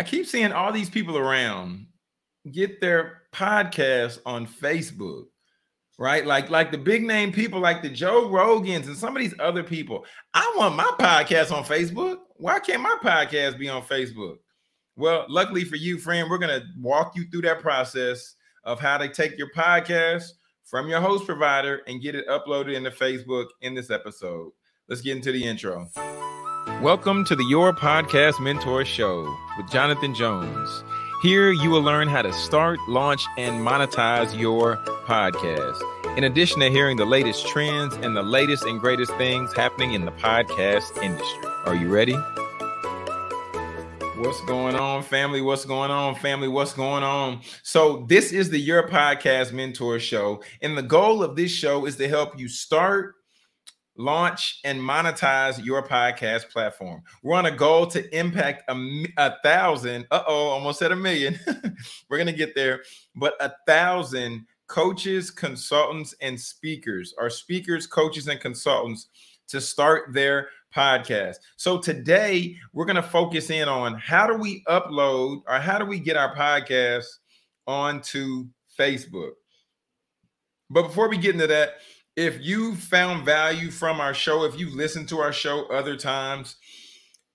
I keep seeing all these people around get their podcasts on Facebook, right? Like the big name people, like the Joe Rogans and some of these other people. I want my podcast on Facebook. Why can't my podcast be on Facebook? Well, luckily for you, friend, we're going to walk you through that process of how to take your podcast from your host provider and get it uploaded into Facebook in this episode. Let's get into the intro. Welcome to the Your Podcast Mentor Show with Jonathan Jones. Here you will learn how to start, launch, and monetize your podcast. In addition to hearing the latest trends and the latest and greatest things happening in the podcast industry. Are you ready? What's going on, family? What's going on, family? What's going on? So this is the Your Podcast Mentor Show, and the goal of this show is to help you start, launch, and monetize your podcast platform. We're on a goal to impact a thousand. Almost at 1,000,000. We're going to get there, but 1,000 coaches, consultants, and speakers, or speakers, coaches, and consultants to start their podcast. So today we're going to focus in on how do we upload, or how do we get our podcast onto Facebook. But before we get into that, if you found value from our show, if you listened to our show other times,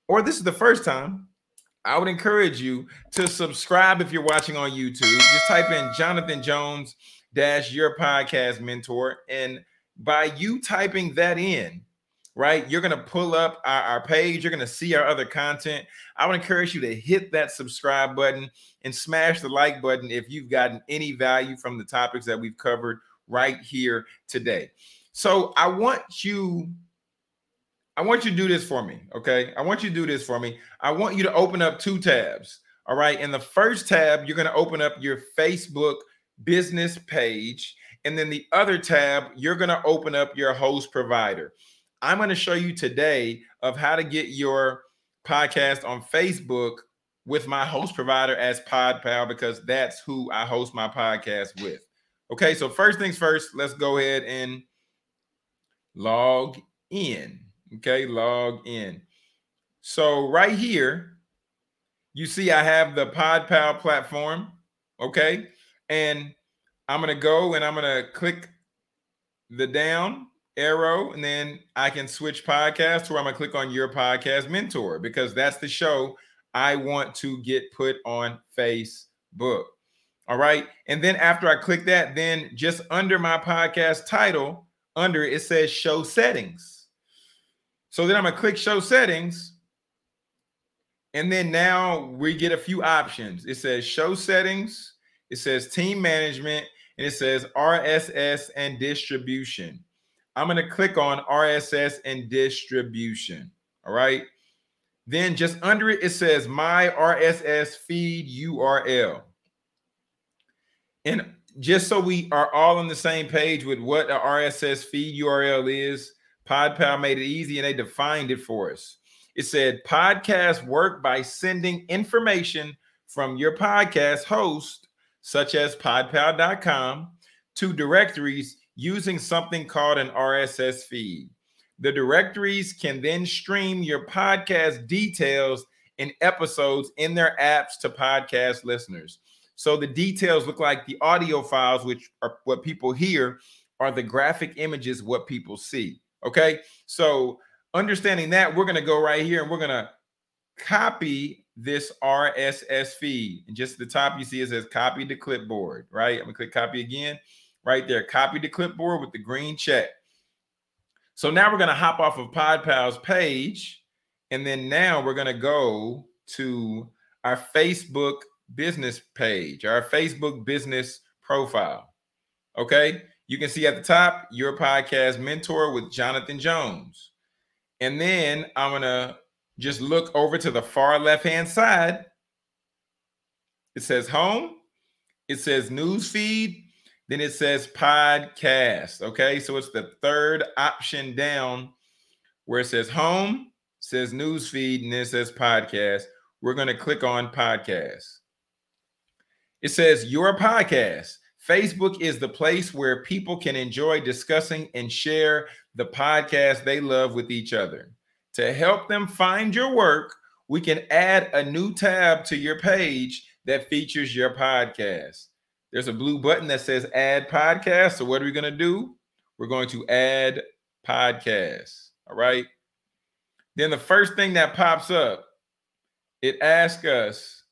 or this is the first time, I would encourage you to subscribe. If you're watching on YouTube, just type in Jonathan Jones - Your Podcast Mentor, and by you typing that in, right, you're going to pull up our page. You're going to see our other content. I would encourage you to hit that subscribe button and smash the like button if you've gotten any value from the topics that we've covered right here today. So I want you to do this for me, okay? I want you to do this for me. I want you to open up two tabs, all right? In the first tab, you're going to open up your Facebook business page, and then the other tab, you're going to open up your host provider. I'm going to show you today of how to get your podcast on Facebook with my host provider as PodPal, because that's who I host my podcast with. Okay, so first things first, let's go ahead and log in. Okay, log in. So right here, you see I have the PodPal platform. Okay, and I'm going to go and I'm going to click the down arrow, and then I can switch podcasts, where I'm gonna click on Your Podcast Mentor, because that's the show I want to get put on Facebook. All right, and then after I click that, then just under my podcast title, under it says Show Settings. So then I'm gonna click Show Settings, and then now we get a few options. It says Show Settings, it says Team Management, and it says RSS and Distribution. I'm going to click on RSS and distribution. All right. Then just under it, it says My RSS Feed URL. And just so we are all on the same page with what an RSS feed URL is, PodPal made it easy and they defined it for us. It said podcasts work by sending information from your podcast host, such as podpal.com, to directories using something called an RSS feed. The directories can then stream your podcast details and episodes in their apps to podcast listeners. So the details look like the audio files, which are what people hear, are the graphic images, what people see. Okay, so understanding that, we're going to go right here and we're going to copy this RSS feed. And just at the top, you see it says copy to clipboard, right? I'm going to click copy again. Right there, copy the clipboard with the green check. So now we're going to hop off of PodPal's page, and then now we're going to go to our Facebook business page, our Facebook business profile. Okay, you can see at the top Your Podcast Mentor with Jonathan Jones, and then I'm going to just look over to the far left-hand side. It says Home, it says Newsfeed. Then it says podcast. Okay, so it's the third option down where it says Home, says Newsfeed, and then it says podcast. We're going to click on podcast. It says Your Podcast. Facebook is the place where people can enjoy discussing and share the podcast they love with each other. To help them find your work, we can add a new tab to your page that features your podcast. There's a blue button that says add podcast. So what are we going to do? We're going to add podcast. All right. Then the first thing that pops up, it asks us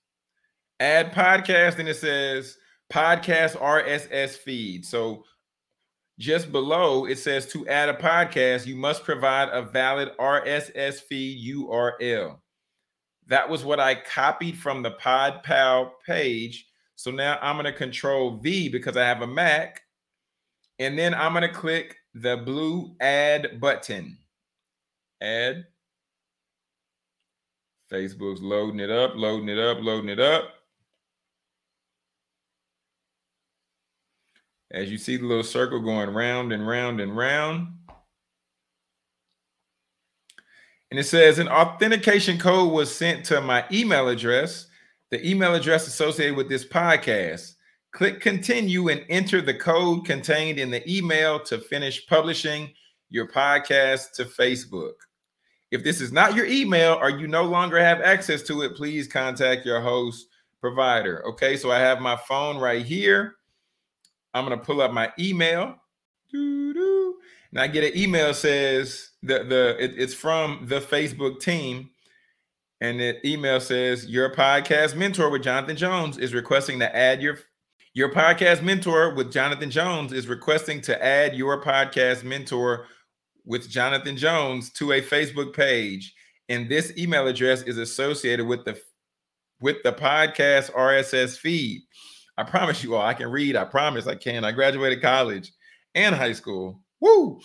add podcast, and it says podcast RSS feed. So just below it says to add a podcast, you must provide a valid RSS feed URL. That was what I copied from the PodPal page. So now I'm going to Control V because I have a Mac. And then I'm going to click the blue add button. Add. Facebook's loading it up, loading it up, loading it up. As you see the little circle going round and round and round. And it says an authentication code was sent to my email address, the email address associated with this podcast. Click continue and enter the code contained in the email to finish publishing your podcast to Facebook. If this is not your email or you no longer have access to it, please contact your host provider. Okay, so I have my phone right here. I'm going to pull up my email. And I get an email, says it's from the Facebook team. And the email says your podcast mentor with Jonathan Jones is requesting to add your podcast mentor with Jonathan Jones is requesting to add your podcast mentor with Jonathan Jones to a Facebook page. And this email address is associated with the podcast RSS feed. I promise you all, I can read. I promise I can. I graduated college and high school. Woo!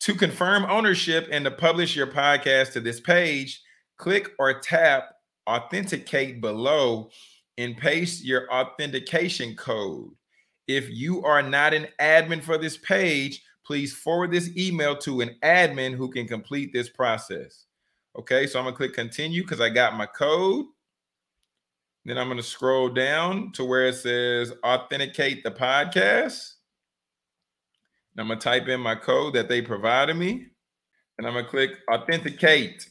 To confirm ownership and to publish your podcast to this page, click or tap authenticate below and paste your authentication code. If you are not an admin for this page, please forward this email to an admin who can complete this process. Okay, so I'm going to click continue because I got my code. Then I'm going to scroll down to where it says authenticate the podcast. I'm going to type in my code that they provided me, and I'm going to click authenticate. It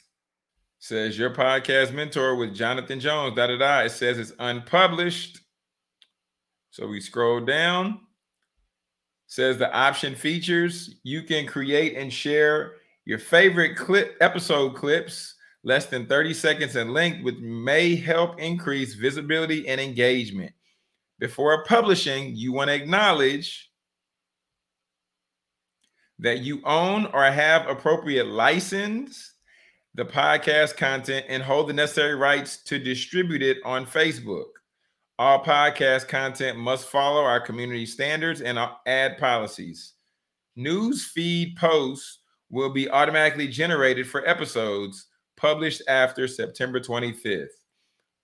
says your podcast mentor with Jonathan Jones, da, da, da. It says it's unpublished. So we scroll down. It says the option features. You can create and share your favorite episode clips, less than 30 seconds and length, which may help increase visibility and engagement. Before publishing, you want to acknowledge that you own or have appropriate license, the podcast content, and hold the necessary rights to distribute it on Facebook. All podcast content must follow our community standards and our ad policies. Newsfeed posts will be automatically generated for episodes published after September 25th.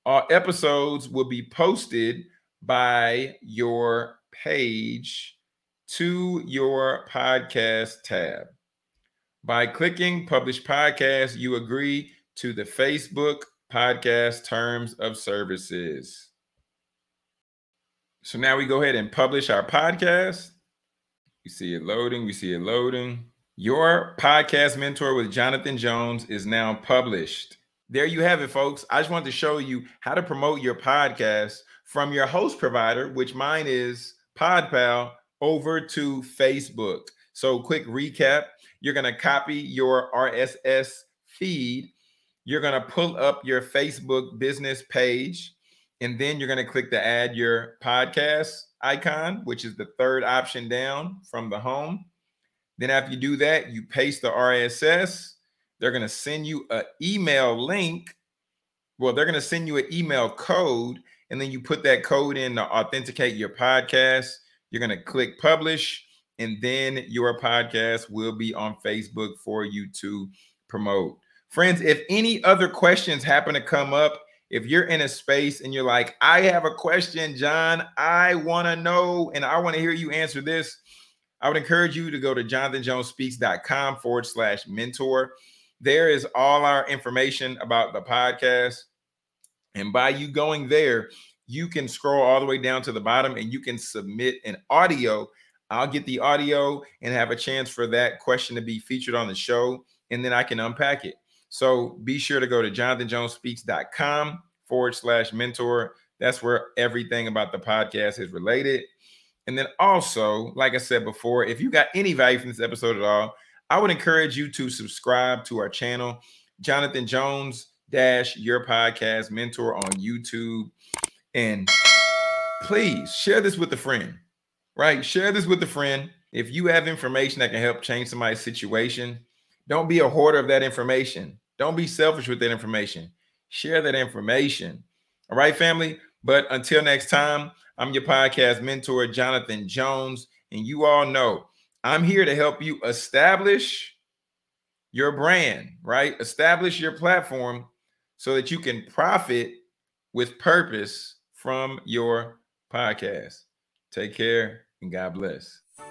All episodes will be posted by your page to your podcast tab. By clicking publish podcast, you agree to the Facebook podcast terms of services. So now we go ahead and publish our podcast. You see it loading, we see it loading. Your podcast mentor with Jonathan Jones is now published. There you have it, folks. I just wanted to show you how to promote your podcast from your host provider, which mine is PodPal, over to Facebook. So quick recap, you're going to copy your RSS feed. You're going to pull up your Facebook business page, and then you're going to click the add your podcast icon, which is the third option down from the home. Then after you do that, you paste the RSS. They're going to send you an email link. Well, they're going to send you an email code, and then you put that code in to authenticate your podcast. You're going to click publish, and then your podcast will be on Facebook for you to promote. Friends, if any other questions happen to come up, if you're in a space and you're like, I have a question, John, I want to know, and I want to hear you answer this, I would encourage you to go to JonathanJonesSpeaks.com /mentor. There is all our information about the podcast. And by you going there, you can scroll all the way down to the bottom and you can submit an audio. I'll get the audio and have a chance for that question to be featured on the show, and then I can unpack it. So be sure to go to JonathanJonesSpeaks.com /mentor. That's where everything about the podcast is related. And then also, like I said before, if you got any value from this episode at all, I would encourage you to subscribe to our channel, Jonathan Jones Your Podcast Mentor on YouTube. And please share this with a friend, right? Share this with a friend. If you have information that can help change somebody's situation, don't be a hoarder of that information. Don't be selfish with that information. Share that information. All right, family? But until next time, I'm your podcast mentor, Jonathan Jones. And you all know I'm here to help you establish your brand, right? Establish your platform so that you can profit with purpose from your podcast. Take care and God bless.